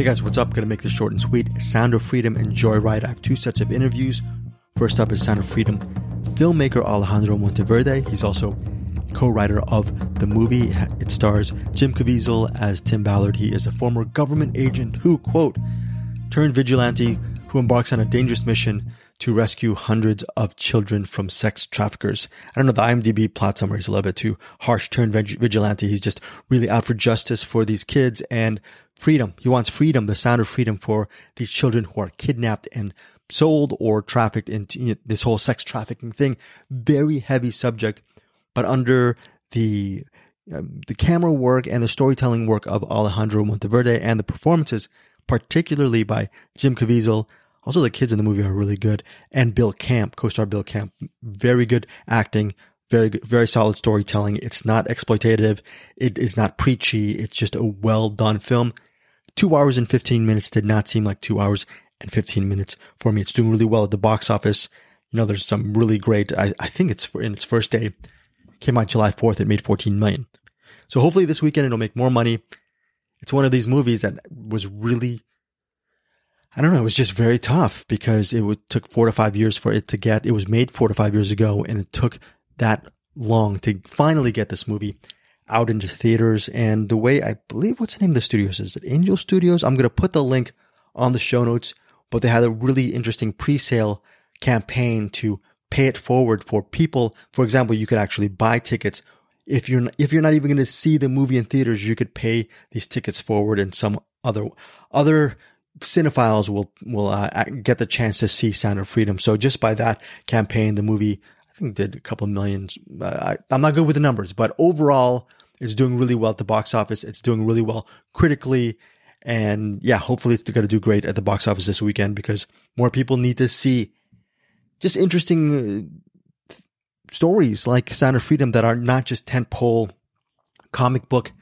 Hey guys, what's up? Gonna make this short and sweet. Sound of Freedom and Joy Ride. I have two sets of interviews. First up is Sound of Freedom filmmaker Alejandro Monteverde. He's also co-writer of the movie. It stars Jim Caviezel as Tim Ballard. He is a former government agent who, quote, turned vigilante, who embarks on a dangerous mission to rescue hundreds of children from sex traffickers. I don't know, the IMDb plot summary is a little bit too harsh. Turned vigilante. He's just really out for justice for these kids and freedom. He wants freedom, the sound of freedom for these children who are kidnapped and sold or trafficked into, you know, this whole sex trafficking thing. Very heavy subject, but under the camera work and the storytelling work of Alejandro Monteverde and the performances, particularly by Jim Caviezel. Also, the kids in the movie are really good. And Bill Camp, co-star Bill Camp, very good acting, very good, very solid storytelling. It's not exploitative. It is not preachy. It's just a well-done film. 2 hours and 15 minutes did not seem like 2 hours and 15 minutes for me. It's doing really well at the box office. You know, there's some really great, I think it's in its first day, came out July 4th. It made $14 million. So hopefully this weekend it'll make more money. It's one of these movies that was really, I don't know, it was just very tough because it took 4 to 5 years for it to get, it was made 4 to 5 years ago, and it took that long to finally get this movie out into theaters. And the way, I believe, what's the name of the studios? Is it Angel Studios? I'm going to put the link on the show notes, but they had a really interesting pre-sale campaign to pay it forward for people. For example, you could actually buy tickets. If you're not even going to see the movie in theaters, you could pay these tickets forward, and some other cinephiles will get the chance to see Sound of Freedom. So just by that campaign, the movie I think did a couple millions. I'm not good with the numbers, but overall, it's doing really well at the box office. It's doing really well critically, and yeah, hopefully it's going to do great at the box office this weekend because more people need to see just interesting stories like Sound of Freedom that are not just tentpole comic book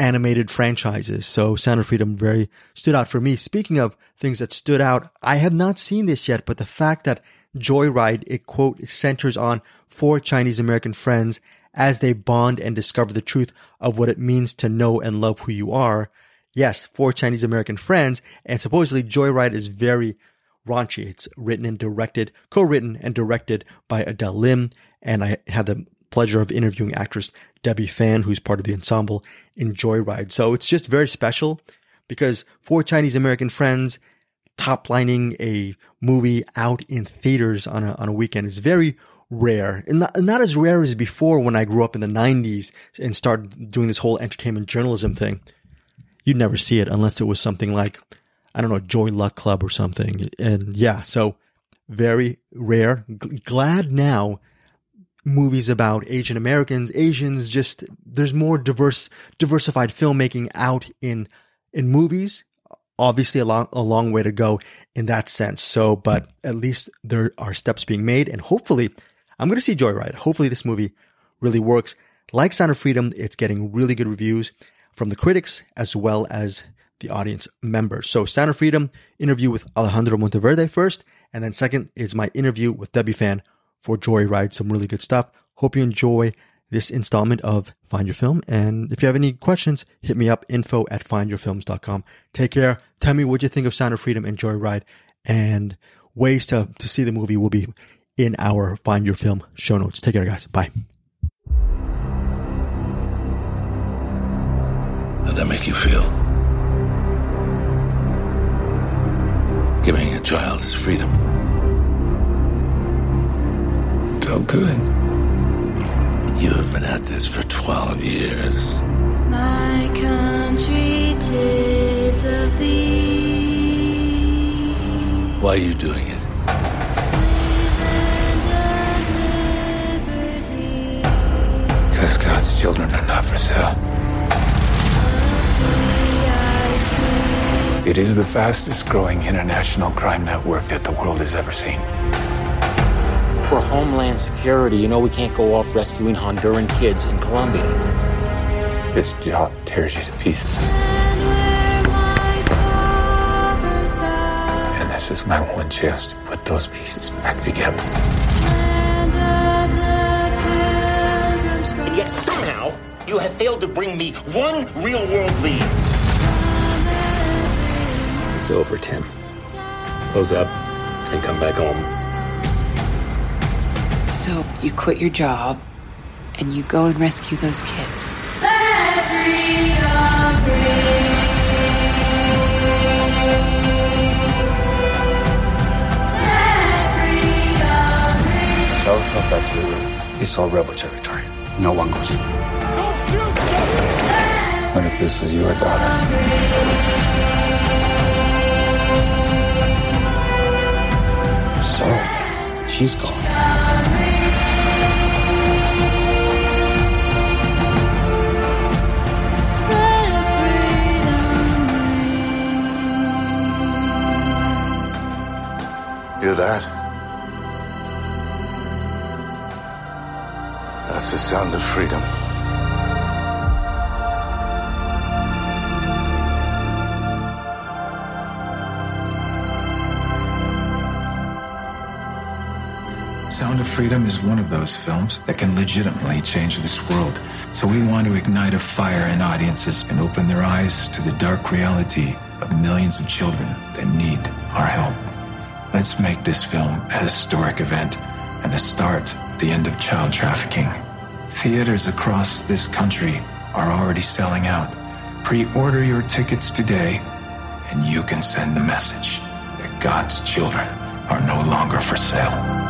animated franchises. So Sound of Freedom very stood out for me. Speaking of things that stood out, I have not seen this yet, but the fact that Joyride, it quote, centers on four Chinese American friends as they bond and discover the truth of what it means to know and love who you are. Yes, four Chinese American friends, and supposedly Joyride is very raunchy. It's co-written and directed by Adele Lim, and I had the pleasure of interviewing actress Debbie Fan, who's part of the ensemble in Joy Ride. So it's just very special because four Chinese American friends top-lining a movie out in theaters on a weekend is very rare, and not as rare as before when I grew up in the 90s and started doing this whole entertainment journalism thing. You'd never see it unless it was something like, I don't know, Joy Luck Club or something. And yeah, so very rare. Glad now movies about Asian Americans, Asians, just there's more diversified filmmaking out in movies. Obviously a long way to go in that sense. So, but at least there are steps being made, and hopefully I'm going to see Joyride. Hopefully this movie really works. Like Sound of Freedom, it's getting really good reviews from the critics as well as the audience members. So Sound of Freedom, interview with Alejandro Monteverde first, and then second is my interview with Debbie Fan for Joy Ride. Some really good stuff. Hope you enjoy this installment of Find Your Film, and if you have any questions, hit me up, info@findyourfilms.com. Take care. Tell me what you think of Sound of Freedom and Joy Ride, and ways to see the movie will be in our Find Your Film show notes. Take care, guys. Bye. How'd that make you feel? Giving a child his freedom. It felt good. You have been at this for 12 years. My country, 'tis of thee. Why are you doing it? Because God's children are not for sale. It is the fastest growing international crime network that the world has ever seen. For Homeland Security, you know we can't go off rescuing Honduran kids in Colombia. This job tears you to pieces. And this is my one chance to put those pieces back together. And yet somehow, you have failed to bring me one real world lead. It's over, Tim. Close up and come back home. So you quit your job and you go and rescue those kids. South of that river is all rebel territory. No one goes in. What if this was your daughter? Sorry, she's gone. Hear that? That's the sound of freedom. Sound of Freedom is one of those films that can legitimately change this world. So we want to ignite a fire in audiences and open their eyes to the dark reality of millions of children that need our help. Let's make this film a historic event and the start, the end of child trafficking. Theaters across this country are already selling out. Pre-order your tickets today, and you can send the message that God's children are no longer for sale.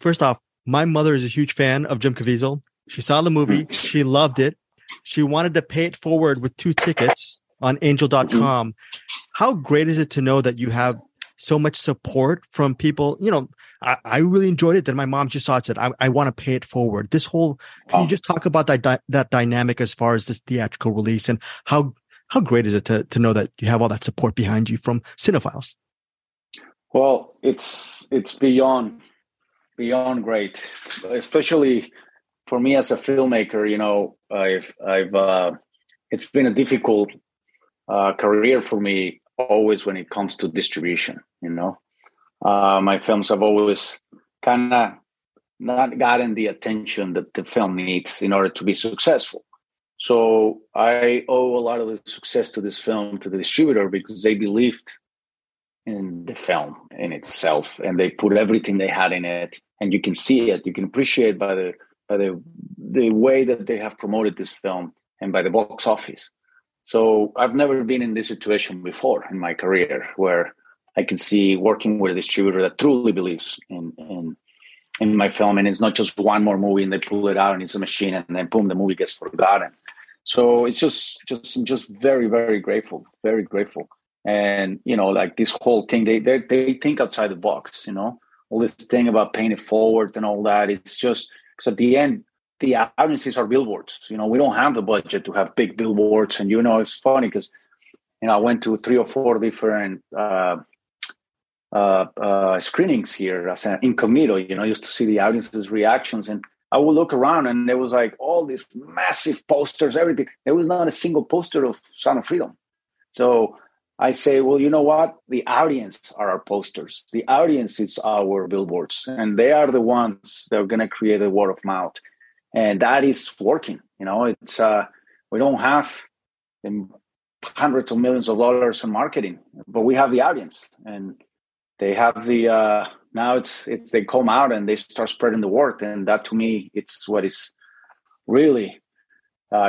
First off, my mother is a huge fan of Jim Caviezel. She saw the movie. She loved it. She wanted to pay it forward with 2 tickets on angel.com. How great is it to know that you have so much support from people? You know, I really enjoyed it. Then my mom just saw it, said, I want to pay it forward. This whole, can you just talk about that dynamic as far as this theatrical release, and how great is it to know that you have all that support behind you from cinephiles? Well, it's beyond great, especially for me as a filmmaker. You know, I've it's been a difficult career for me always when it comes to distribution. You know, my films have always kind of not gotten the attention that the film needs in order to be successful. So I owe a lot of the success to this film to the distributor, because they believed in the film in itself, and they put everything they had in it, and you can see it, you can appreciate by the way that they have promoted this film and by the box office. So I've never been in this situation before in my career, where I can see working with a distributor that truly believes in my film, and it's not just one more movie and they pull it out and it's a machine and then boom, the movie gets forgotten. So it's just very, very grateful, very grateful. And, you know, like this whole thing, they think outside the box, you know, all this thing about paying it forward and all that. It's just, because at the end, the audiences are billboards. You know, we don't have the budget to have big billboards. And, you know, it's funny because, you know, I went to 3 or 4 different screenings here as an incognito, you know, just to see the audience's reactions. And I would look around and there was like all these massive posters, everything. There was not a single poster of Sound of Freedom. So I say, well, you know what? The audience are our posters. The audience is our billboards. And they are the ones that are going to create a word of mouth. And that is working. You know, it's we don't have hundreds of millions of dollars in marketing, but we have the audience. And they have the, now it's they come out and they start spreading the word. And that, to me, it's what is really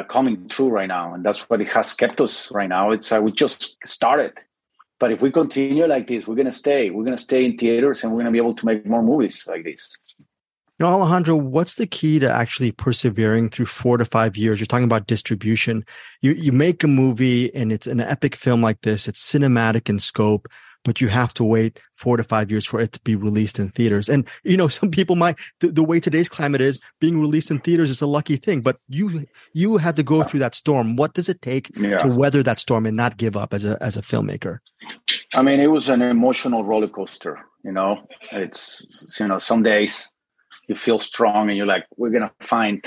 coming true right now, and that's what it has kept us right now. It's we just started, but if we continue like this, we're gonna stay in theaters, and we're gonna be able to make more movies like this. You know, Alejandro, what's the key to actually persevering through 4 to 5 years? You're talking about distribution. You make a movie, and it's an epic film like this. It's cinematic in scope, but you have to wait 4 to 5 years for it to be released in theaters. And, you know, some people might, the way today's climate is, being released in theaters is a lucky thing, but you had to go through that storm. What does it take to weather that storm and not give up as a filmmaker? I mean, it was an emotional roller coaster, you know. It's, you know, some days you feel strong and you're like, we're going to find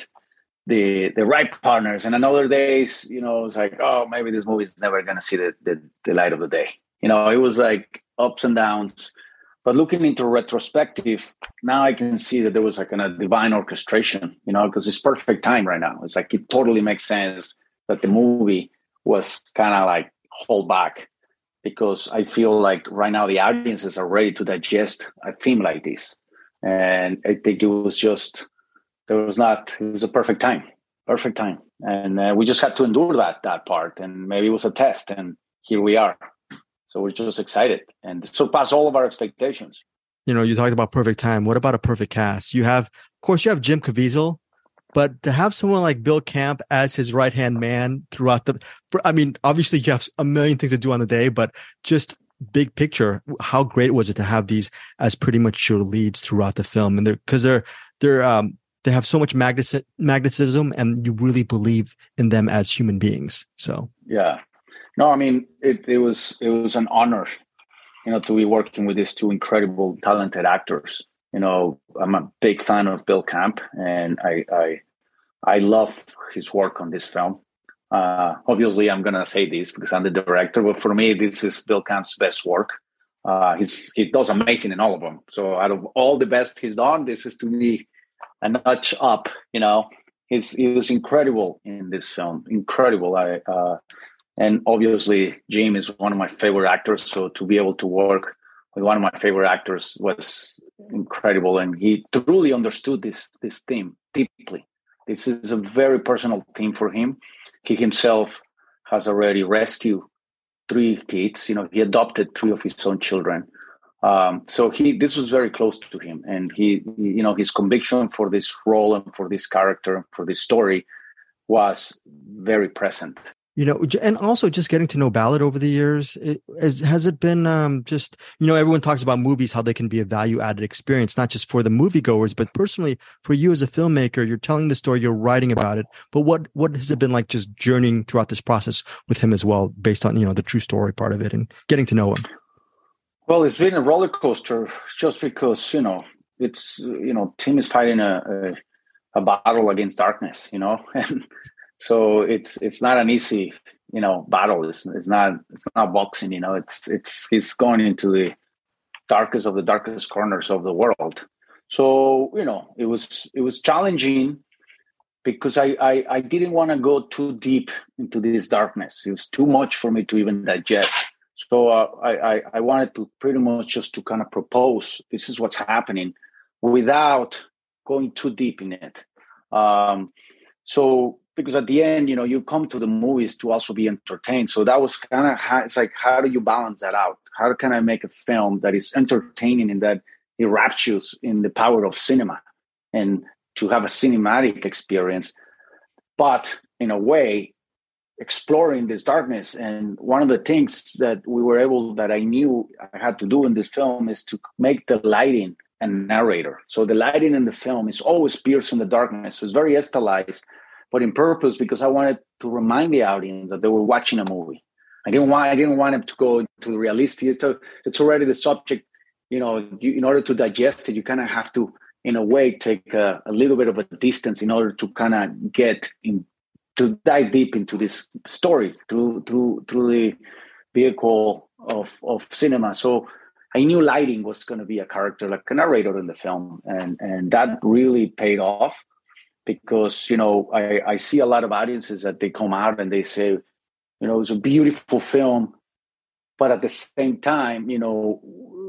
the right partners. And another days, you know, it's like, oh, maybe this movie is never going to see the light of the day. You know, it was like ups and downs. But looking into retrospective, now I can see that there was like a divine orchestration, you know, because it's perfect time right now. It's like it totally makes sense that the movie was kind of like hold back, because I feel like right now the audiences are ready to digest a theme like this. And I think it was just, it was a perfect time. And we just had to endure that part. And maybe it was a test. And here we are. So we're just excited and surpass all of our expectations. You know, you talked about perfect time. What about a perfect cast? You have Jim Caviezel, but to have someone like Bill Camp as his right-hand man throughout obviously you have a million things to do on the day, but just big picture, how great was it to have these as pretty much your leads throughout the film? And they have so much magnetism, and you really believe in them as human beings. So yeah. No, I mean, it was an honor, you know, to be working with these two incredible, talented actors. You know, I'm a big fan of Bill Camp, and I love his work on this film. Obviously, I'm going to say this because I'm the director, but for me, this is Bill Camp's best work. He does amazing in all of them. So out of all the best he's done, this is to me a notch up, you know. He was incredible in this film, incredible. And obviously, Jim is one of my favorite actors. So to be able to work with one of my favorite actors was incredible. And he truly understood this theme deeply. This is a very personal theme for him. He himself has already rescued 3 kids. You know, he adopted 3 of his own children. This was very close to him. And his conviction for this role and for this character, for this story, was very present. You know, and also just getting to know Ballard over the years, has it been just, you know, everyone talks about movies, how they can be a value-added experience, not just for the moviegoers, but personally, for you as a filmmaker, you're telling the story, you're writing about it. But what has it been like just journeying throughout this process with him as well, based on, you know, the true story part of it and getting to know him? Well, it's been a roller coaster just because, you know, it's, you know, Tim is fighting a battle against darkness, you know, and so it's not an easy, you know, battle. It's not boxing, you know. He's going into the darkest of the darkest corners of the world. So, you know, it was challenging because I didn't want to go too deep into this darkness. It was too much for me to even digest. So I wanted to pretty much just to kind of propose this is what's happening without going too deep in it. Because at the end, you know, you come to the movies to also be entertained. So that was kind of how, it's like, how do you balance that out? How can I make a film that is entertaining and that it raptures in the power of cinema and to have a cinematic experience, but in a way exploring this darkness? And one of the things that I knew I had to do in this film is to make the lighting a narrator. So the lighting in the film is always piercing the darkness. So it's very stylized, but in purpose, because I wanted to remind the audience that they were watching a movie. I didn't want them to go to the realistic. So it's already the subject, you know, in order to digest it, you kind of have to, in a way, take a little bit of a distance in order to kind of get in, to dive deep into this story through the vehicle of cinema. So I knew lighting was going to be a character, like a narrator in the film. And that really paid off. Because, you know, I see a lot of audiences that they come out and they say, you know, it's a beautiful film. But at the same time, you know,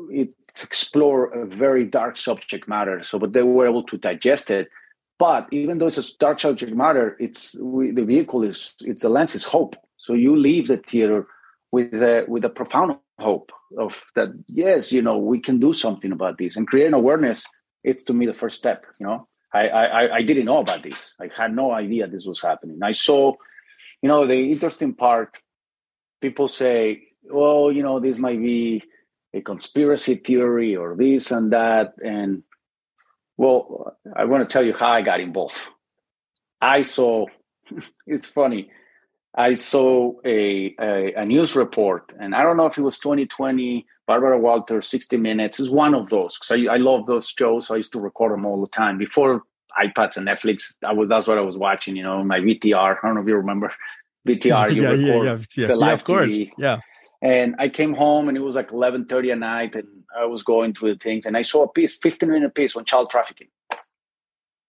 it explores a very dark subject matter. So, but they were able to digest it. But even though it's a dark subject matter, the lens is hope. So you leave the theater with a profound hope of that, yes, you know, we can do something about this. And creating awareness, it's to me the first step, you know. I didn't know about this. I had no idea this was happening. I saw, you know, the interesting part, people say, well, you know, this might be a conspiracy theory or this and that. And, well, I want to tell you how I got involved. It's funny. I saw a news report, and I don't know if it was 2020, Barbara Walters, 60 Minutes, is one of those. Because I love those shows. So I used to record them all the time. Before iPads and Netflix, that's what I was watching, you know, my VTR. I don't know if you remember VTR. You record the live TV. Yeah, of course. Yeah. And I came home and it was like 11:30 at night and I was going through the things and I saw a piece, 15-minute piece on child trafficking.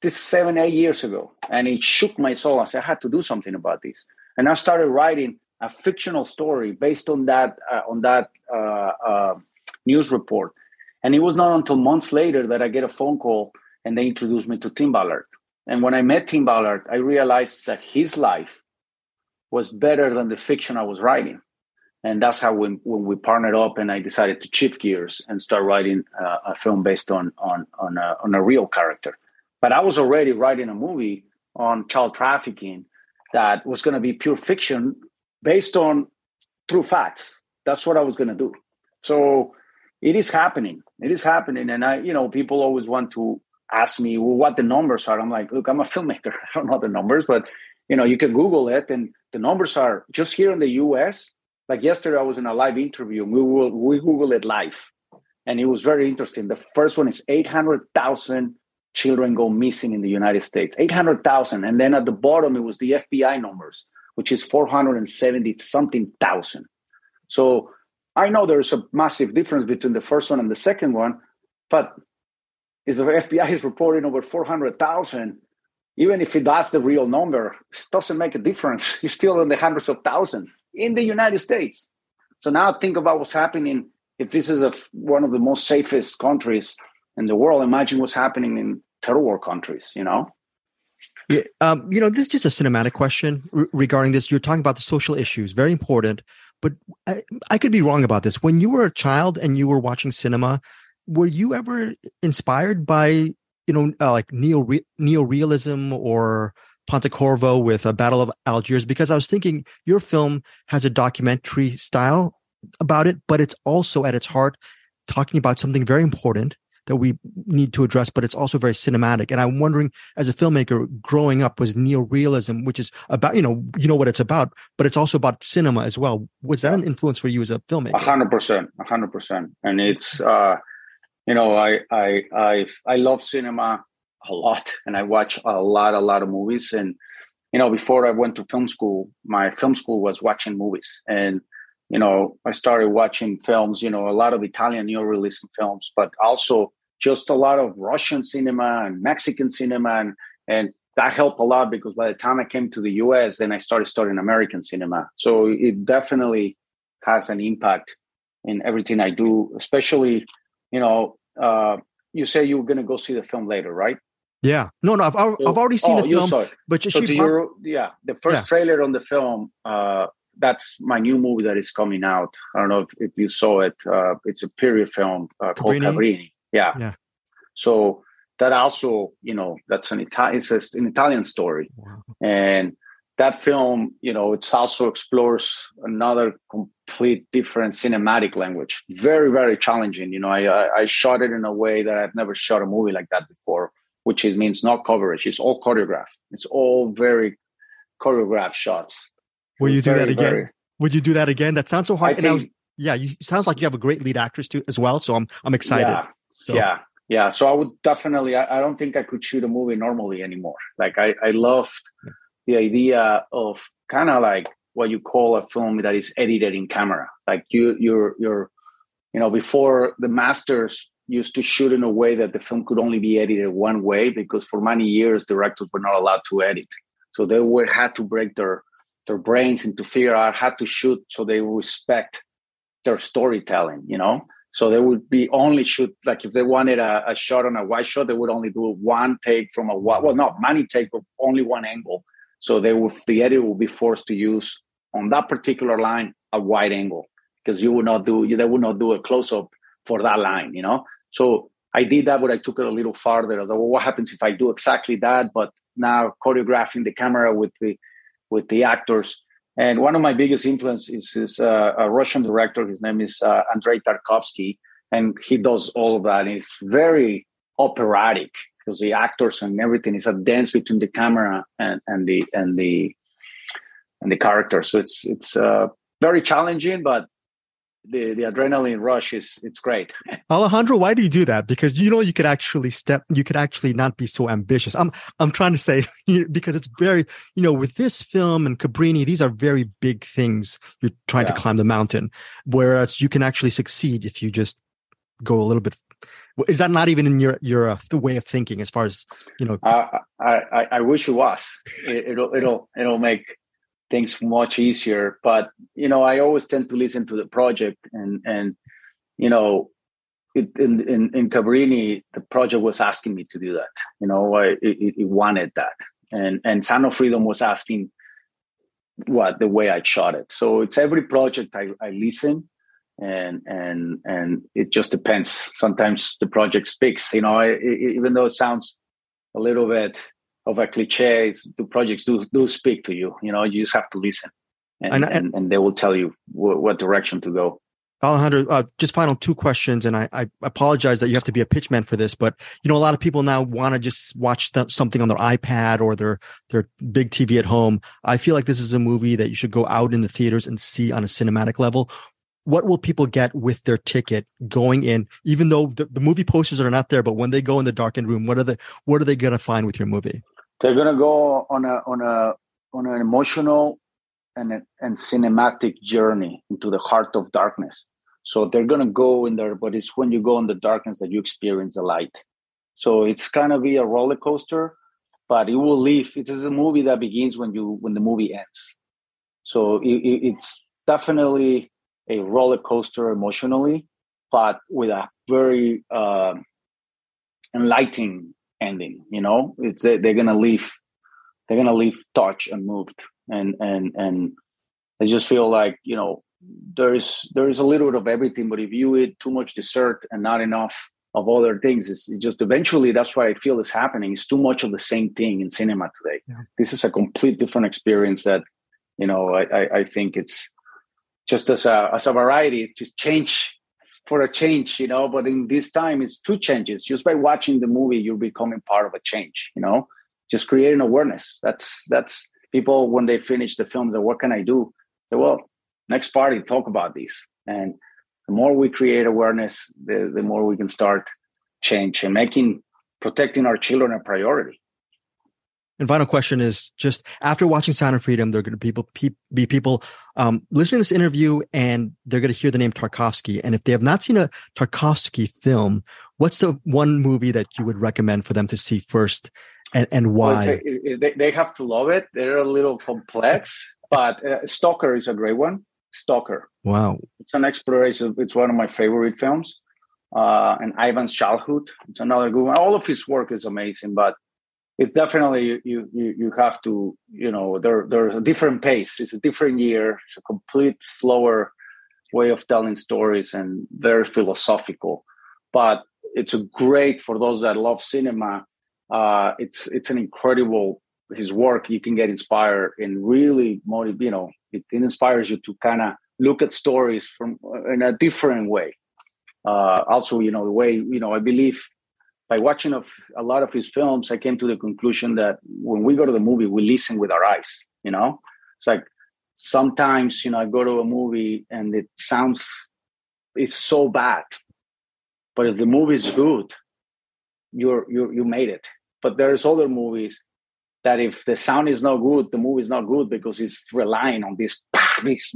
This is 7-8 years ago. And it shook my soul. I said, I had to do something about this. And I started writing a fictional story based on that news report. And it was not until months later that I get a phone call and they introduced me to Tim Ballard. And when I met Tim Ballard, I realized that his life was better than the fiction I was writing. And that's how when we partnered up and I decided to shift gears and start writing a film based on a real character. But I was already writing a movie on child trafficking that was going to be pure fiction based on true facts. That's what I was going to do. So it is happening. It is happening. And I, you know, people always want to ask me, well, what the numbers are. I'm like, look, I'm a filmmaker. I don't know the numbers, but you know, you can Google it. And the numbers are just here in the US. Like yesterday, I was in a live interview. We Google it live. And it was very interesting. The first one is 800,000 children go missing in the United States, 800,000. And then at the bottom, it was the FBI numbers, which is 470 something thousand. So I know there's a massive difference between the first one and the second one, but is the FBI is reporting over 400,000, even if that's the real number, it doesn't make a difference. You're still in the hundreds of thousands in the United States. So now think about what's happening. If this is one of the most safest countries in the world, imagine what's happening in third world countries, you know? Yeah, you know, this is just a cinematic question regarding this. You're talking about the social issues, very important. But I could be wrong about this. When you were a child and you were watching cinema, were you ever inspired by, you know, like neo-realism or Pontecorvo with A Battle of Algiers? Because I was thinking your film has a documentary style about it, but it's also at its heart talking about something very important that we need to address, but it's also very cinematic. And I'm wondering, as a filmmaker, growing up was neo-realism, which is about, you know what it's about, but it's also about cinema as well. Was that an influence for you as a filmmaker? 100%. And it's... you know, I love cinema a lot, and I watch a lot of movies. And you know, before I went to film school, my film school was watching movies, and you know, I started watching films. You know, a lot of Italian neorealism films, but also just a lot of Russian cinema and Mexican cinema, and that helped a lot because by the time I came to the U.S., then I started studying American cinema. So it definitely has an impact in everything I do, especially you know. You say you were going to go see the film later, right? Yeah. No, I've already seen the film. Sorry. But so the first trailer on the film, that's my new movie that is coming out. I don't know if you saw it. It's a period film called Cabrini. Yeah. So that also, you know, that's an Italian story. Wow. And that film, you know, it also explores another complete different cinematic language. Very, very challenging. You know, I shot it in a way that I've never shot a movie like that before, which means no coverage. It's all choreographed. It's all very choreographed shots. Would you do that again? That sounds so hard. It sounds like you have a great lead actress too as well. So I'm excited. Yeah. So I would definitely. I don't think I could shoot a movie normally anymore. Like I loved the idea of kind of like what you call a film that is edited in camera. Like you're you know, before the masters used to shoot in a way that the film could only be edited one way because for many years directors were not allowed to edit. So they had to break their brains and to figure out how to shoot so they respect their storytelling, you know? So they would be only shoot, like if they wanted a shot on a wide shot, they would only do one take from many takes, but only one angle. So the editor will be forced to use on that particular line a wide angle because they would not do a close up for that line, you know. So I did that, but I took it a little farther. I was like, well, what happens if I do exactly that, but now choreographing the camera with the actors? And one of my biggest influences is a Russian director. His name is Andrei Tarkovsky, and he does all of that. And it's very operatic. Because the actors and everything is a dance between the camera and the character. So it's very challenging, but the adrenaline rush is, it's great. Alejandro, why do you do that? Because you know, you could actually not be so ambitious. I'm trying to say, because it's very, you know, with this film and Cabrini, these are very big things. You're trying to climb the mountain, whereas you can actually succeed if you just go a little bit. Is that not even in your the way of thinking as far as, you know? I wish it was. It'll make things much easier. But, you know, I always tend to listen to the project and you know, in Cabrini, the project was asking me to do that. You know, it wanted that. And Sound of Freedom was asking the way I shot it. So it's every project I listen. And it just depends. Sometimes the project speaks, you know, even though it sounds a little bit of a cliche, the projects do speak to you, you know, you just have to listen and they will tell you what direction to go. Alejandro, just final two questions. And I apologize that you have to be a pitchman for this, but you know, a lot of people now want to just watch something on their iPad or their big TV at home. I feel like this is a movie that you should go out in the theaters and see on a cinematic level. What will people get with their ticket going in, even though the movie posters are not there, but when they go in the darkened room, what are they going to find with your movie? They're going to go on an emotional and cinematic journey into the heart of darkness. So they're going to go in there, but it's when you go in the darkness that you experience the light. So it's going to be a roller coaster, but it will leave. It is a movie that begins when the movie ends. So it's definitely a roller coaster emotionally, but with a very enlightening ending. You know, they're gonna leave touched and moved, and I just feel like, you know, there is a little bit of everything. But if you eat too much dessert and not enough of other things, it's just eventually. That's why I feel is happening. It's too much of the same thing in cinema today. Yeah. This is a complete different experience that, you know, I think it's. Just as a variety, just change for a change, you know. But in this time, it's two changes. Just by watching the movie, you're becoming part of a change, you know. Just creating awareness. That's people when they finish the films. What can I do? They well, next party, talk about this. And the more we create awareness, the more we can start change and making protecting our children a priority. And final question is just after watching Sound of Freedom, there are going to be people listening to this interview and they're going to hear the name Tarkovsky. And if they have not seen a Tarkovsky film, what's the one movie that you would recommend for them to see first and why? They have to love it. They're a little complex, but Stalker is a great one. Stalker. Wow. It's an exploration. It's one of my favorite films. And Ivan's Childhood. It's another good one. All of his work is amazing, but it's definitely you have to, you know, there's a different pace. It's a different year. It's a complete slower way of telling stories and very philosophical. But it's a great for those that love cinema. It's an incredible his work. You can get inspired and really motivate. You know, it inspires you to kind of look at stories from in a different way. Also, you know, the way, you know, I believe. By watching a lot of his films, I came to the conclusion that when we go to the movie, we listen with our eyes, you know? It's like sometimes, you know, I go to a movie and it's so bad. But if the movie is good, you made it. But there's other movies that if the sound is not good, the movie is not good because it's relying on this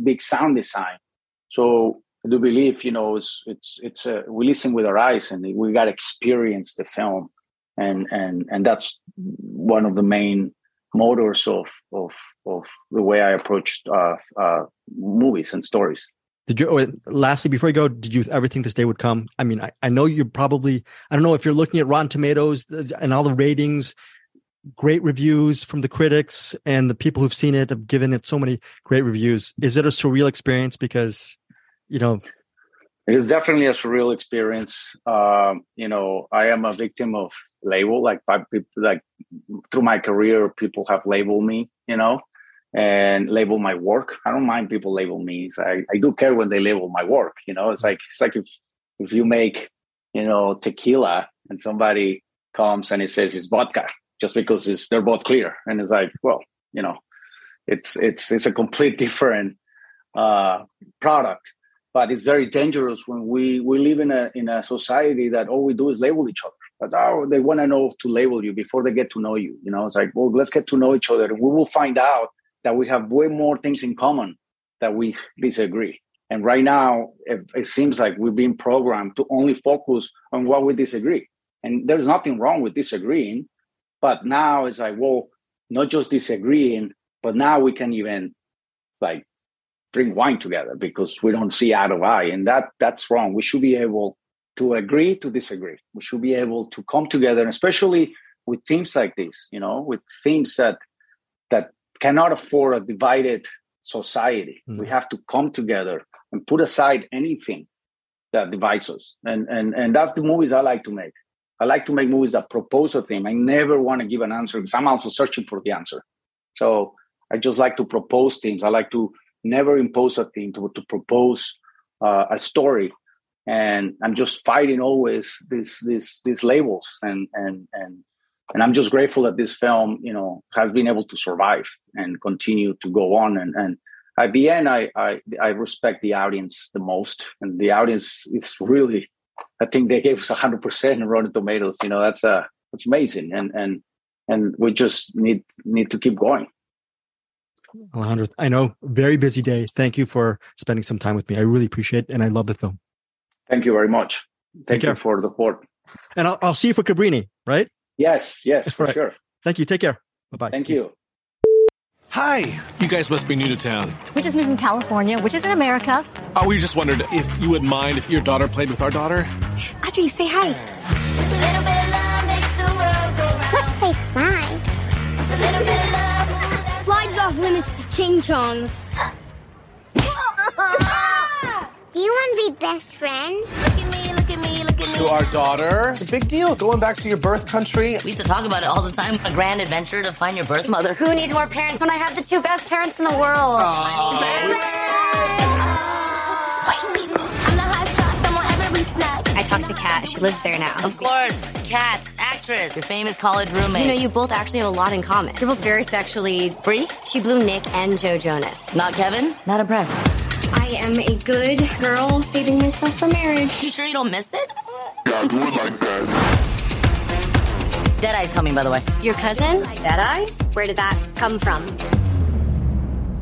big sound design. So I do believe, you know, it's we listen with our eyes and we got to experience the film. And that's one of the main motors of the way I approached movies and stories. Lastly, before you go, did you ever think this day would come? I mean, I know you're probably, I don't know if you're looking at Rotten Tomatoes and all the ratings, great reviews from the critics and the people who've seen it have given it so many great reviews. Is it a surreal experience? Because you know, it is definitely a surreal experience. You know, I am a victim of label. Like through my career, people have labeled me, you know, and labeled my work. I don't mind people label me. So I do care when they label my work. You know, it's like if you make, you know, tequila and somebody comes and it says it's vodka just because they're both clear, and it's like, well, you know, it's a complete different product. But it's very dangerous when we live in a society that all we do is label each other. But they want to know to label you before they get to know you. You know, it's like, well, let's get to know each other. We will find out that we have way more things in common that we disagree. And right now, it seems like we're being programmed to only focus on what we disagree. And there's nothing wrong with disagreeing. But now it's like, well, not just disagreeing, but now we can even like drink wine together because we don't see eye to eye. And that's wrong. We should be able to agree to disagree. We should be able to come together, and especially with themes like this, you know, with themes that cannot afford a divided society. Mm-hmm. We have to come together and put aside anything that divides us. And that's the movies I like to make. I like to make movies that propose a theme. I never want to give an answer because I'm also searching for the answer. So I just like to propose themes. I like to never impose a theme, to propose a story. And I'm just fighting always these labels, and I'm just grateful that this film, you know, has been able to survive and continue to go on. And at the end, I respect the audience the most, and the audience is really, I think they gave us 100% in Rotten Tomatoes. You know, that's amazing, and we just need to keep going. Alejandro, I know, very busy day. Thank you for spending some time with me. I really appreciate it, and I love the film. Thank you very much. Thank you for the support. And I'll see you for Cabrini, right? Yes, for right. Sure. Thank you. Take care. Bye-bye. Thank Peace. You. Hi, you guys must be new to town. We just moved from California, which is in America. Oh, we just wondered if you would mind if your daughter played with our daughter. Audrey, say hi. Just a little bit of love makes the world go round. Let's say slide. Just a little bit of love. Slides off limits to ching-chongs. Do you want to be best friends? Look at me. To our daughter. It's a big deal, going back to your birth country. We used to talk about it all the time. A grand adventure to find your birth mother. Who needs more parents when I have the two best parents in the world? I talked to Kat. She lives there now. Of course. Kat, actress, your famous college roommate. You know, you both actually have a lot in common. You're both very sexually free. She blew Nick and Joe Jonas. Not Kevin? Not impressed. I am a good girl saving myself for marriage. You sure you don't miss it? Yeah, do it like that. Deadeye's coming, by the way. Your cousin? Deadeye? Where did that come from?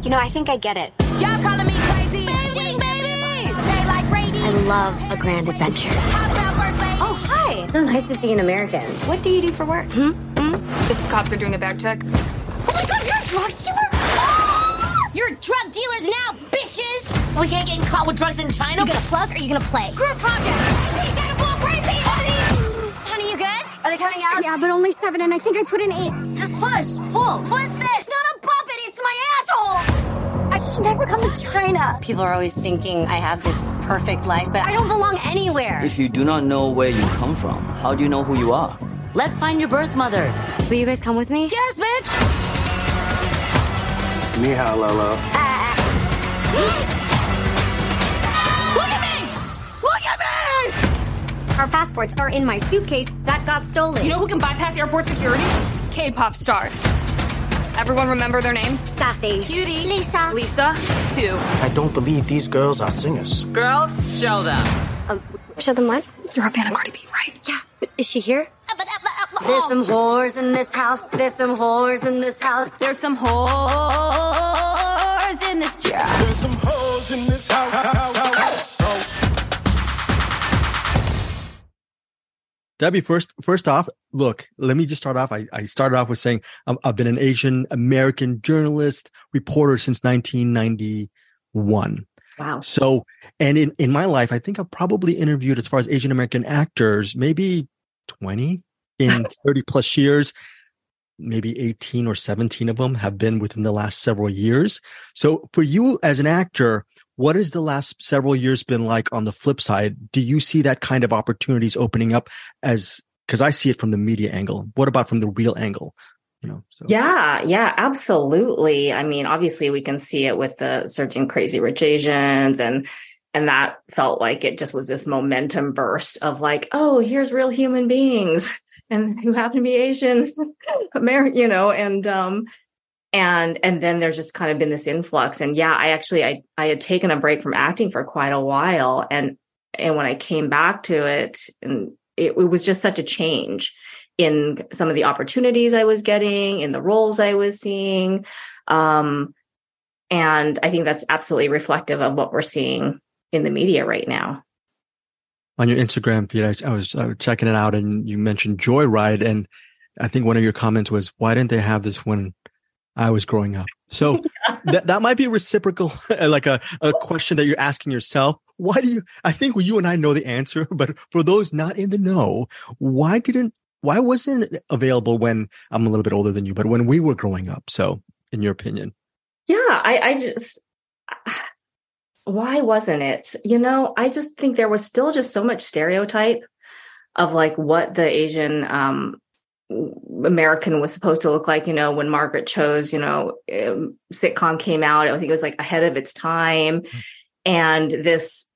You know, I think I get it. Y'all calling me crazy. Baby! They like Brady. I love a grand adventure. Oh, hi. So nice to see an American. What do you do for work? If the cops are doing a bag check. Oh, my God, you're a drug dealer? You're drug dealers now, bitches! We can't get caught with drugs in China. You gonna plug or you gonna play? Group project! You gotta blow crazy, honey! Honey, you good? Are they coming out? Yeah, but only 7, and I think I put in 8. Just push, pull, twist this! It's not a puppet, it's my asshole! I should never come to China. People are always thinking I have this perfect life, but I don't belong anywhere. If you do not know where you come from, how do you know who you are? Let's find your birth mother. Will you guys come with me? Yes, bitch! Ni hao, Lolo. Look at me! Look at me! Our passports are in my suitcase that got stolen. You know who can bypass airport security? K-pop stars. Everyone remember their names? Sassy. Cutie. Lisa. 2. I don't believe these girls are singers. Girls, show them. Show them what? You're a fan of Cardi B, right? Yeah. Is she here? There's some whores in this house. There's some whores in this job. There's some whores in this house. Debbie, first off, look, let me just start off. I started off with saying I've been an Asian American journalist, reporter since 1991. Wow. So, and in my life, I think I've probably interviewed, as far as Asian American actors, maybe 20 in 30 plus years, maybe 18 or 17 of them have been within the last several years. So for you as an actor, what has the last several years been like on the flip side? Do you see that kind of opportunities opening up? As, because I see it from the media angle. What about from the real angle? You know, so. Yeah, absolutely. I mean, obviously we can see it with the surge in Crazy Rich Asians, and that felt like it just was this momentum burst of like, oh, here's real human beings and who happen to be Asian, you know, And then there's just kind of been this influx. And yeah, I had taken a break from acting for quite a while. And when I came back to it, and it was just such a change in some of the opportunities I was getting, in the roles I was seeing. And I think that's absolutely reflective of what we're seeing in the media right now. On your Instagram feed, I was checking it out, and you mentioned Joy Ride. And I think one of your comments was, why didn't they have this when I was growing up? So yeah. that might be reciprocal, like a question that you're asking yourself. Why do you, I think you and I know the answer, but for those not in the know, why wasn't it available when I'm a little bit older than you, but when we were growing up? So in your opinion. Yeah, why wasn't it? You know, I just think there was still just so much stereotype of like what the Asian American was supposed to look like. You know, when Margaret Cho's, sitcom came out, I think it was like ahead of its time. Mm-hmm. And this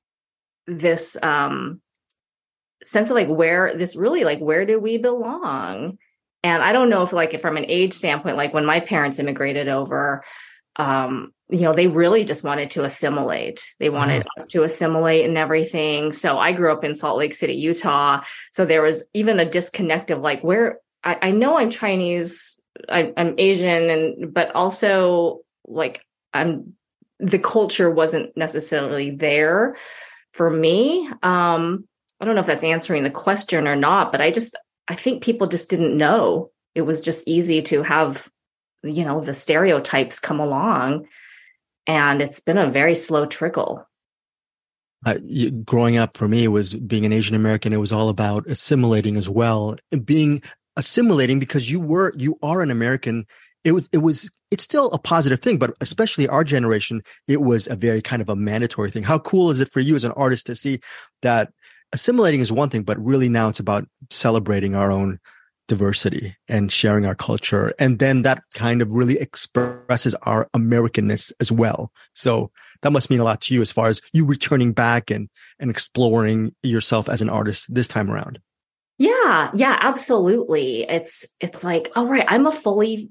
sense of like where do we belong? And I don't know if like from an age standpoint, like when my parents immigrated over, they really just wanted to assimilate. They wanted us to assimilate and everything. So I grew up in Salt Lake City, Utah. So there was even a disconnect of like where I know I'm Chinese, I'm Asian, but also like the culture wasn't necessarily there for me. I don't know if that's answering the question or not, but I think people just didn't know. It was just easy to have, the stereotypes come along, and it's been a very slow trickle. Growing up for me was being an Asian American. It was all about assimilating as well, because you are an American. It's still a positive thing, but especially our generation, it was a very kind of a mandatory thing. How cool is it for you as an artist to see that assimilating is one thing, but really now it's about celebrating our own diversity and sharing our culture. And then that kind of really expresses our Americanness as well. So that must mean a lot to you as far as you returning back and exploring yourself as an artist this time around. Yeah, absolutely. It's like, all right, I'm a fully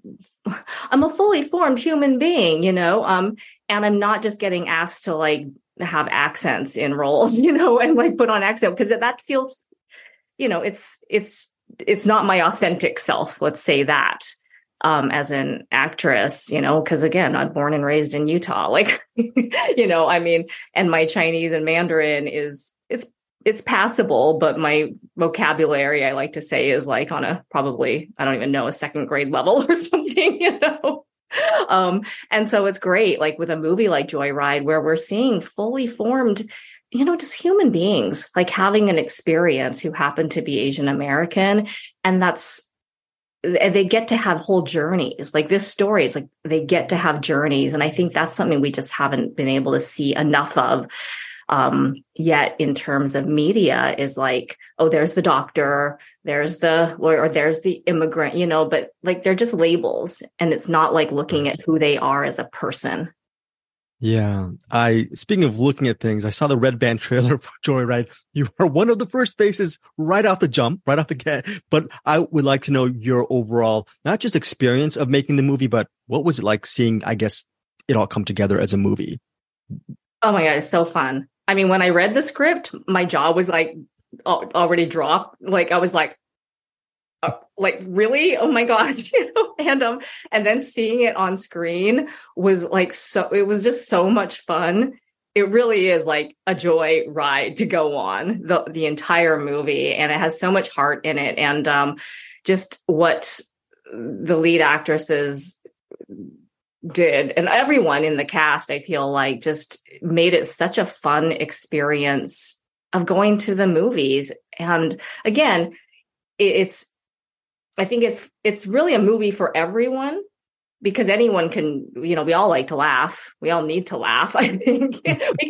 formed human being, and I'm not just getting asked to like have accents in roles, and like put on accent, because that feels, it's not my authentic self. Let's say that, as an actress, because again, I'm born and raised in Utah, like, and my Chinese and Mandarin it's passable, but my vocabulary, I like to say, is like on a probably, I don't even know, a second grade level or something, And so it's great, like with a movie like Joy Ride, where we're seeing fully formed, just human beings, like having an experience who happen to be Asian American. And they get to have whole journeys. Like this story is like, they get to have journeys. And I think that's something we just haven't been able to see enough of. Yet in terms of media is like, oh, there's the doctor, there's the lawyer, or there's the immigrant, but like, they're just labels, and it's not like looking at who they are as a person. Yeah. Speaking of looking at things, I saw the Red Band trailer for Joy Ride. You are one of the first faces right off the jump, right off the get, but I would like to know your overall, not just experience of making the movie, but what was it like seeing, I guess, it all come together as a movie? Oh my God, it's so fun. I mean, when I read the script, my jaw was like already dropped. Like I was like, oh, like really? Oh my God. And then seeing it on screen was like, so it was just so much fun. It really is like a joy ride to go on the entire movie. And it has so much heart in it. And just what the lead actresses did, and everyone in the cast, I feel like, just made it such a fun experience of going to the movies. And again, I think it's really a movie for everyone, because anyone can, we all like to laugh. We all need to laugh. I think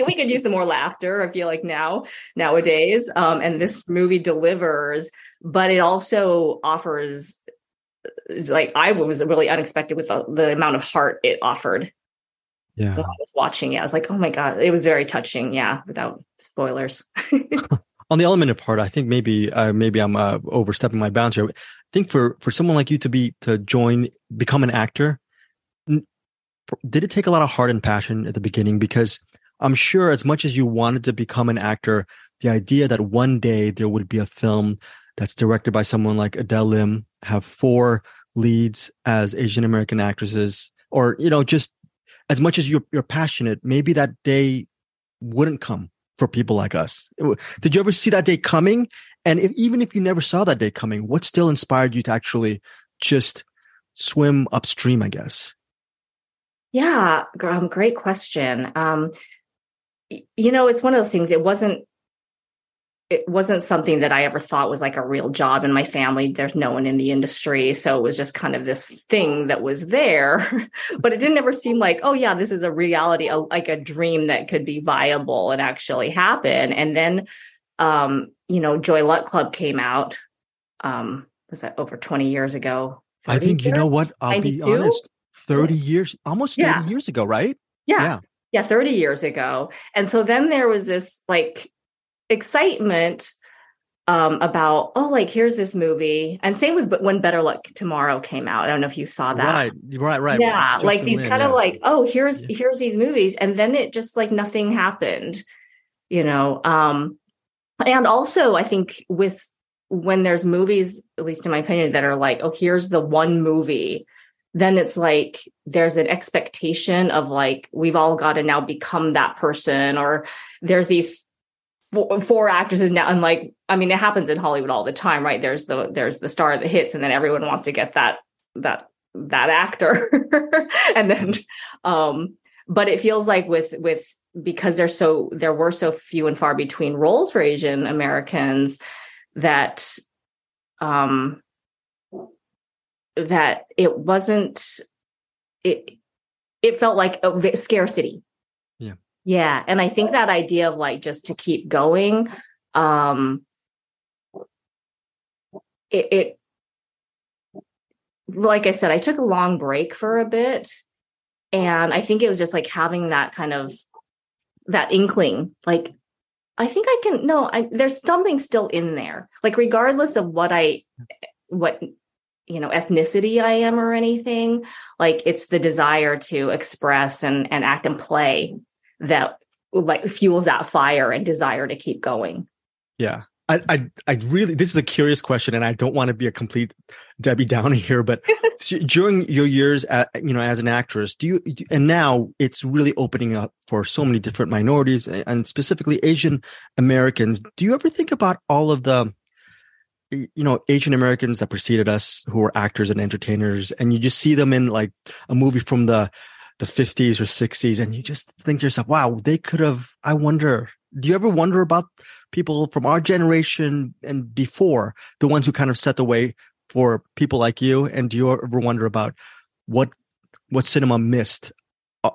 we could use some more laughter. I feel like nowadays, and this movie delivers, but it also offers, like, I was really unexpected with the amount of heart it offered. Yeah. When I was watching it, I was like, oh my God, it was very touching. Yeah. Without spoilers. On the element of heart, I think maybe I'm overstepping my bounds here. I think for someone like you to become an actor, did it take a lot of heart and passion at the beginning? Because I'm sure as much as you wanted to become an actor, the idea that one day there would be a film that's directed by someone like Adele Lim, have 4 leads as Asian American actresses, or, you know, just as much as you're passionate, maybe that day wouldn't come for people like us. Did you ever see that day coming? And even if you never saw that day coming, what still inspired you to actually just swim upstream, I guess? Yeah, great question. You know, it's one of those things. It wasn't something that I ever thought was like a real job in my family. There's no one in the industry. So it was just kind of this thing that was there, but it didn't ever seem like, oh yeah, this is a reality, like a dream that could be viable and actually happen. And then, you know, Joy Luck Club came out. Was that over 20 years ago? I think, you know what, I'll 92? Be honest. 30 years, almost 30 yeah. years ago, right? Yeah, 30 years ago. And so then there was this like excitement about, oh, like here's this movie. And same with when Better Luck Tomorrow came out. I don't know if you saw that. Right. Yeah, Justin like these Lin, kind of like, oh, here's these movies. And then it just like nothing happened, you know. And also I think with when there's movies, at least in my opinion, that are like, oh, here's the one movie, then it's like there's an expectation of like, we've all got to now become that person, or there's these four actresses now. And like, I mean, it happens in Hollywood all the time, right? There's the star that hits, and then everyone wants to get that actor. And then, but it feels like with, because there were so few and far between roles for Asian Americans that, that it wasn't, it felt like a scarcity. Yeah. And I think that idea of like, just to keep going, like I said, I took a long break for a bit, and I think it was just like having that kind of, that inkling, like, I think I can, there's something still in there. Like, regardless of what you know, ethnicity I am or anything, like it's the desire to express and act and play that like fuels that fire and desire to keep going. Yeah. I really, this is a curious question, and I don't want to be a complete Debbie Downer here, but during your years at, you know, as an actress, and now it's really opening up for so many different minorities and specifically Asian Americans. Do you ever think about all of the, you know, Asian Americans that preceded us who were actors and entertainers, and you just see them in like a movie from the 50s or 60s, and you just think to yourself, wow, they could have, I wonder, do you ever wonder about people from our generation and before, the ones who kind of set the way for people like you? And do you ever wonder about what cinema missed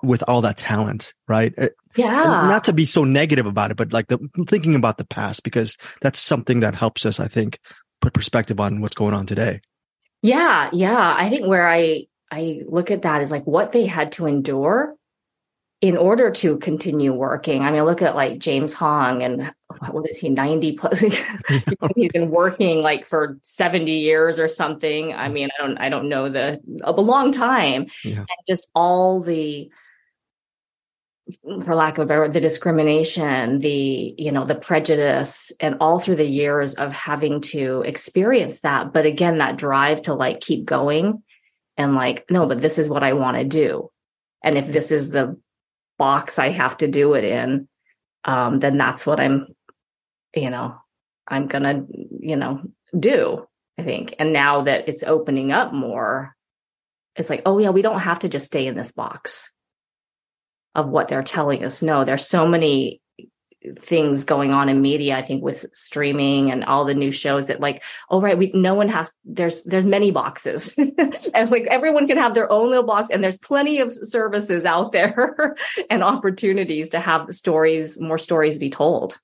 with all that talent, right? Yeah. And not to be so negative about it, but like thinking about the past, because that's something that helps us, I think, put perspective on what's going on today. Yeah. I think where I look at that is like what they had to endure in order to continue working. I mean, I look at like James Hong, and what is he, 90 plus? He's been working like for 70 years or something. I mean, I don't know, a long time. Yeah. And just all the, for lack of a better word, the discrimination, the, you know, the prejudice, and all through the years of having to experience that. But again, that drive to like keep going and like, no, but this is what I want to do. And if this is the box I have to do it in, then that's what I'm gonna, do, I think. And now that it's opening up more, it's like, oh yeah, we don't have to just stay in this box of what they're telling us. No, there's so many things going on in media, I think, with streaming and all the new shows that like, oh, right, no one has, there's many boxes. And like everyone can have their own little box, and there's plenty of services out there and opportunities to have more stories be told.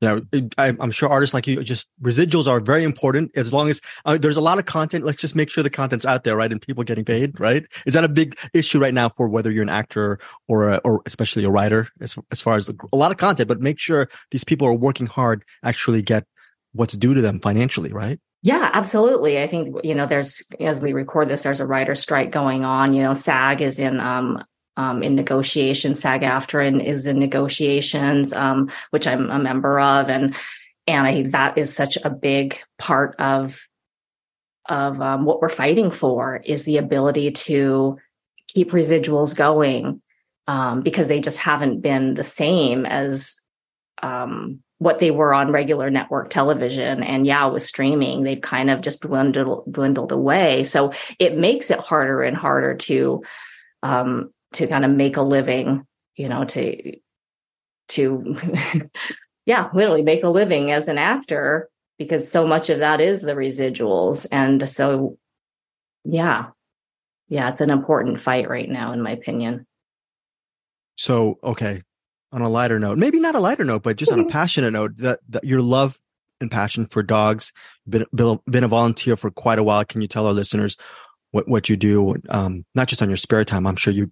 Yeah, I'm sure artists like you, just residuals are very important. As long as there's a lot of content, let's just make sure the content's out there, right? And people getting paid, right? Is that a big issue right now for whether you're an actor or especially a writer, as far as a lot of content, but make sure these people are working hard, actually get what's due to them financially, right? Yeah, absolutely. I think, there's, as we record this, there's a writer strike going on. You know, SAG is in in negotiations. SAG-AFTRA is in negotiations, which I'm a member of. And I think that is such a big part of what we're fighting for, is the ability to keep residuals going, because they just haven't been the same as what they were on regular network television. And yeah, with streaming, they've kind of just dwindled away. So it makes it harder and harder to kind of make a living, you know, to yeah, literally make a living as an actor, because so much of that is the residuals. And so, yeah, it's an important fight right now, in my opinion. So, okay, on a lighter note, maybe not a lighter note, but just on a passionate note, that your love and passion for dogs, been a volunteer for quite a while. Can you tell our listeners what you do, not just on your spare time? I'm sure you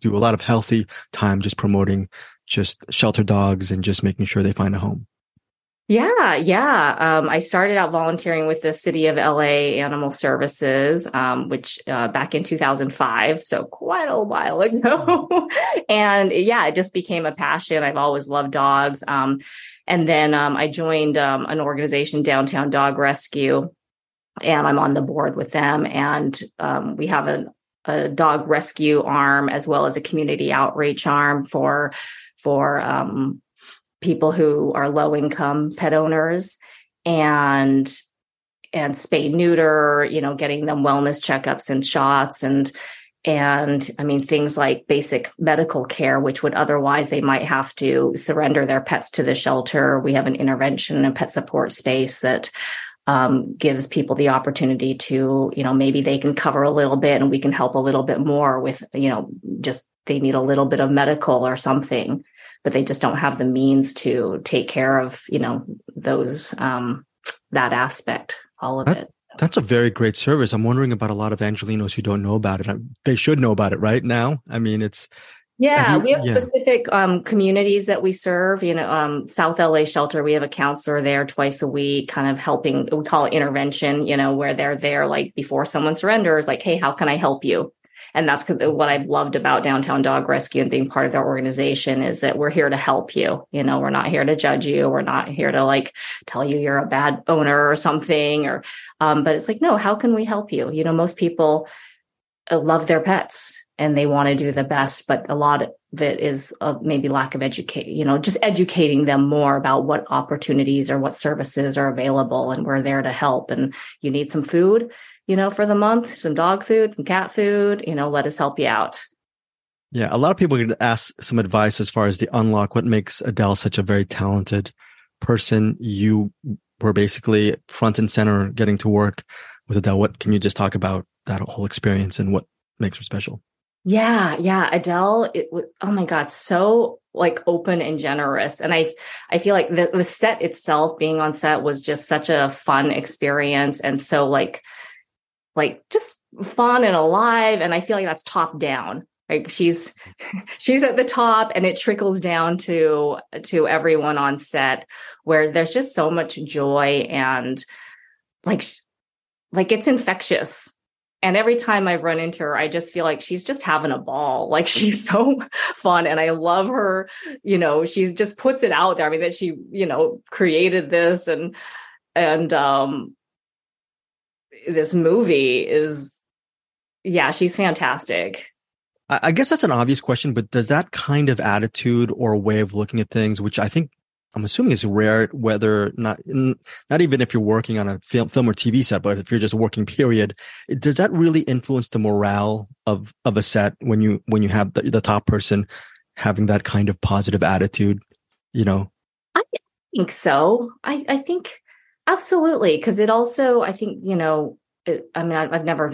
do a lot of healthy time just promoting just shelter dogs and just making sure they find a home. Yeah. I started out volunteering with the City of LA Animal Services, which back in 2005, so quite a while ago. And yeah, it just became a passion. I've always loved dogs. And then I joined an organization, Downtown Dog Rescue, and I'm on the board with them. And we have a dog rescue arm, as well as a community outreach arm for people who are low-income pet owners, and spay neuter, you know, getting them wellness checkups and shots, and I mean, things like basic medical care, which would otherwise they might have to surrender their pets to the shelter. We have an intervention and pet support space that gives people the opportunity to, you know, maybe they can cover a little bit and we can help a little bit more with, you know, just they need a little bit of medical or something, but they just don't have the means to take care of, you know, those, that aspect, all of it. That's a very great service. I'm wondering about a lot of Angelinos who don't know about it. They should know about it right now. I mean, it's. Yeah, we have specific communities that we serve, you know, South LA Shelter, we have a counselor there twice a week, kind of helping, we call it intervention, you know, where they're there, like before someone surrenders, like, hey, how can I help you? And that's what I've loved about Downtown Dog Rescue and being part of their organization, is that we're here to help you. You know, we're not here to judge you. We're not here to like tell you you're a bad owner or something, or, but it's like, no, how can we help you? You know, most people love their pets and they want to do the best, but a lot of it is maybe lack of education, you know, just educating them more about what opportunities or what services are available. And we're there to help. And you need some food, you know, for the month, some dog food, some cat food, you know, let us help you out. Yeah. A lot of people could ask some advice as far as the unlock, what makes Adele such a very talented person. You were basically front and center getting to work with Adele. What can you just talk about that whole experience and what makes her special? Yeah. Adele, it was, oh my God, so like open and generous. And I feel like the set itself, being on set, was just such a fun experience. And so like just fun and alive. And I feel like that's top down. Like she's at the top and it trickles down to everyone on set, where there's just so much joy and like it's infectious. And every time I've run into her, I just feel like she's just having a ball. Like she's so fun and I love her. You know, she just puts it out there. I mean, that she, you know, created this and this movie is, yeah, she's fantastic. I guess that's an obvious question, but does that kind of attitude or way of looking at things, which I think I'm assuming is rare, whether not even if you're working on a film or TV set, but if you're just working, period, does that really influence the morale of a set when you have the top person having that kind of positive attitude? You know, I think so. I think absolutely, because it also, I think, you know, I mean, I've never,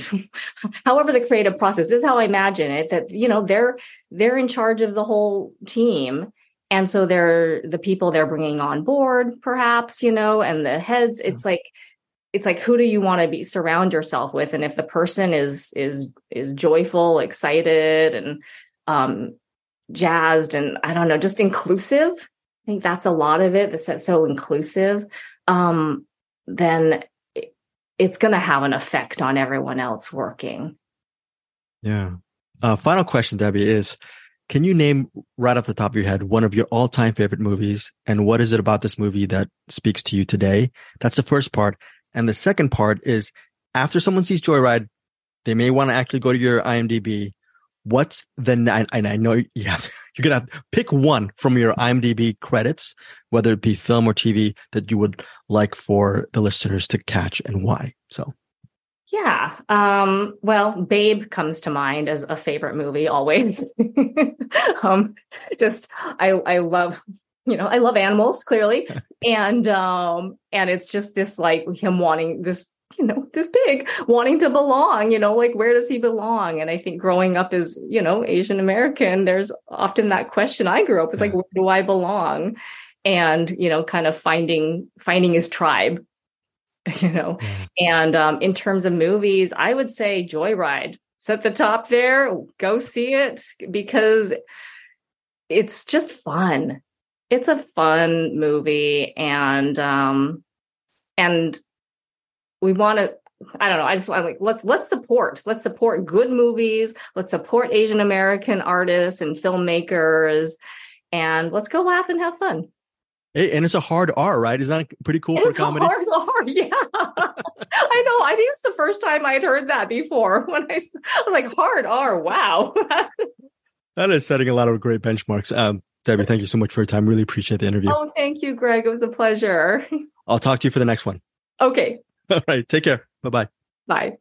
however, the creative process, this is how I imagine it, that, you know, they're in charge of the whole team. And so they're the people they're bringing on board, perhaps, you know, and the heads, it's like, who do you want to be surround yourself with? And if the person is joyful, excited, and jazzed, and I don't know, just inclusive, I think that's a lot of it. The set's so inclusive, then it's going to have an effect on everyone else working. Yeah. Final question, Debbie, is can you name right off the top of your head one of your all-time favorite movies, and what is it about this movie that speaks to you today? That's the first part. And the second part is, after someone sees Joy Ride, they may want to actually go to your IMDb. What's the, and I know, yes, you're going to have to pick one from your IMDb credits, whether it be film or TV, that you would like for the listeners to catch, and why. So. Yeah. Well, Babe comes to mind as a favorite movie always. I love, I love animals clearly. And it's just this, like, him wanting this, this pig wanting to belong, like, where does he belong? And I think growing up as, Asian American, there's often that question. I grew up with, like, where do I belong? And, kind of finding his tribe. And in terms of movies, I would say Joy Ride. It's at the top there. Go see it, because it's just fun. It's a fun movie, and we want to. I don't know. I'm like, let's support good movies. Let's support Asian American artists and filmmakers, and let's go laugh and have fun. And it's a hard R, right? Isn't that pretty cool for comedy? It's a hard R, yeah. I know. I think it's the first time I'd heard that before. When I was like, hard R, wow. That is setting a lot of great benchmarks. Debbie, thank you so much for your time. Really appreciate the interview. Oh, thank you, Greg. It was a pleasure. I'll talk to you for the next one. Okay. All right. Take care. Bye-bye. Bye.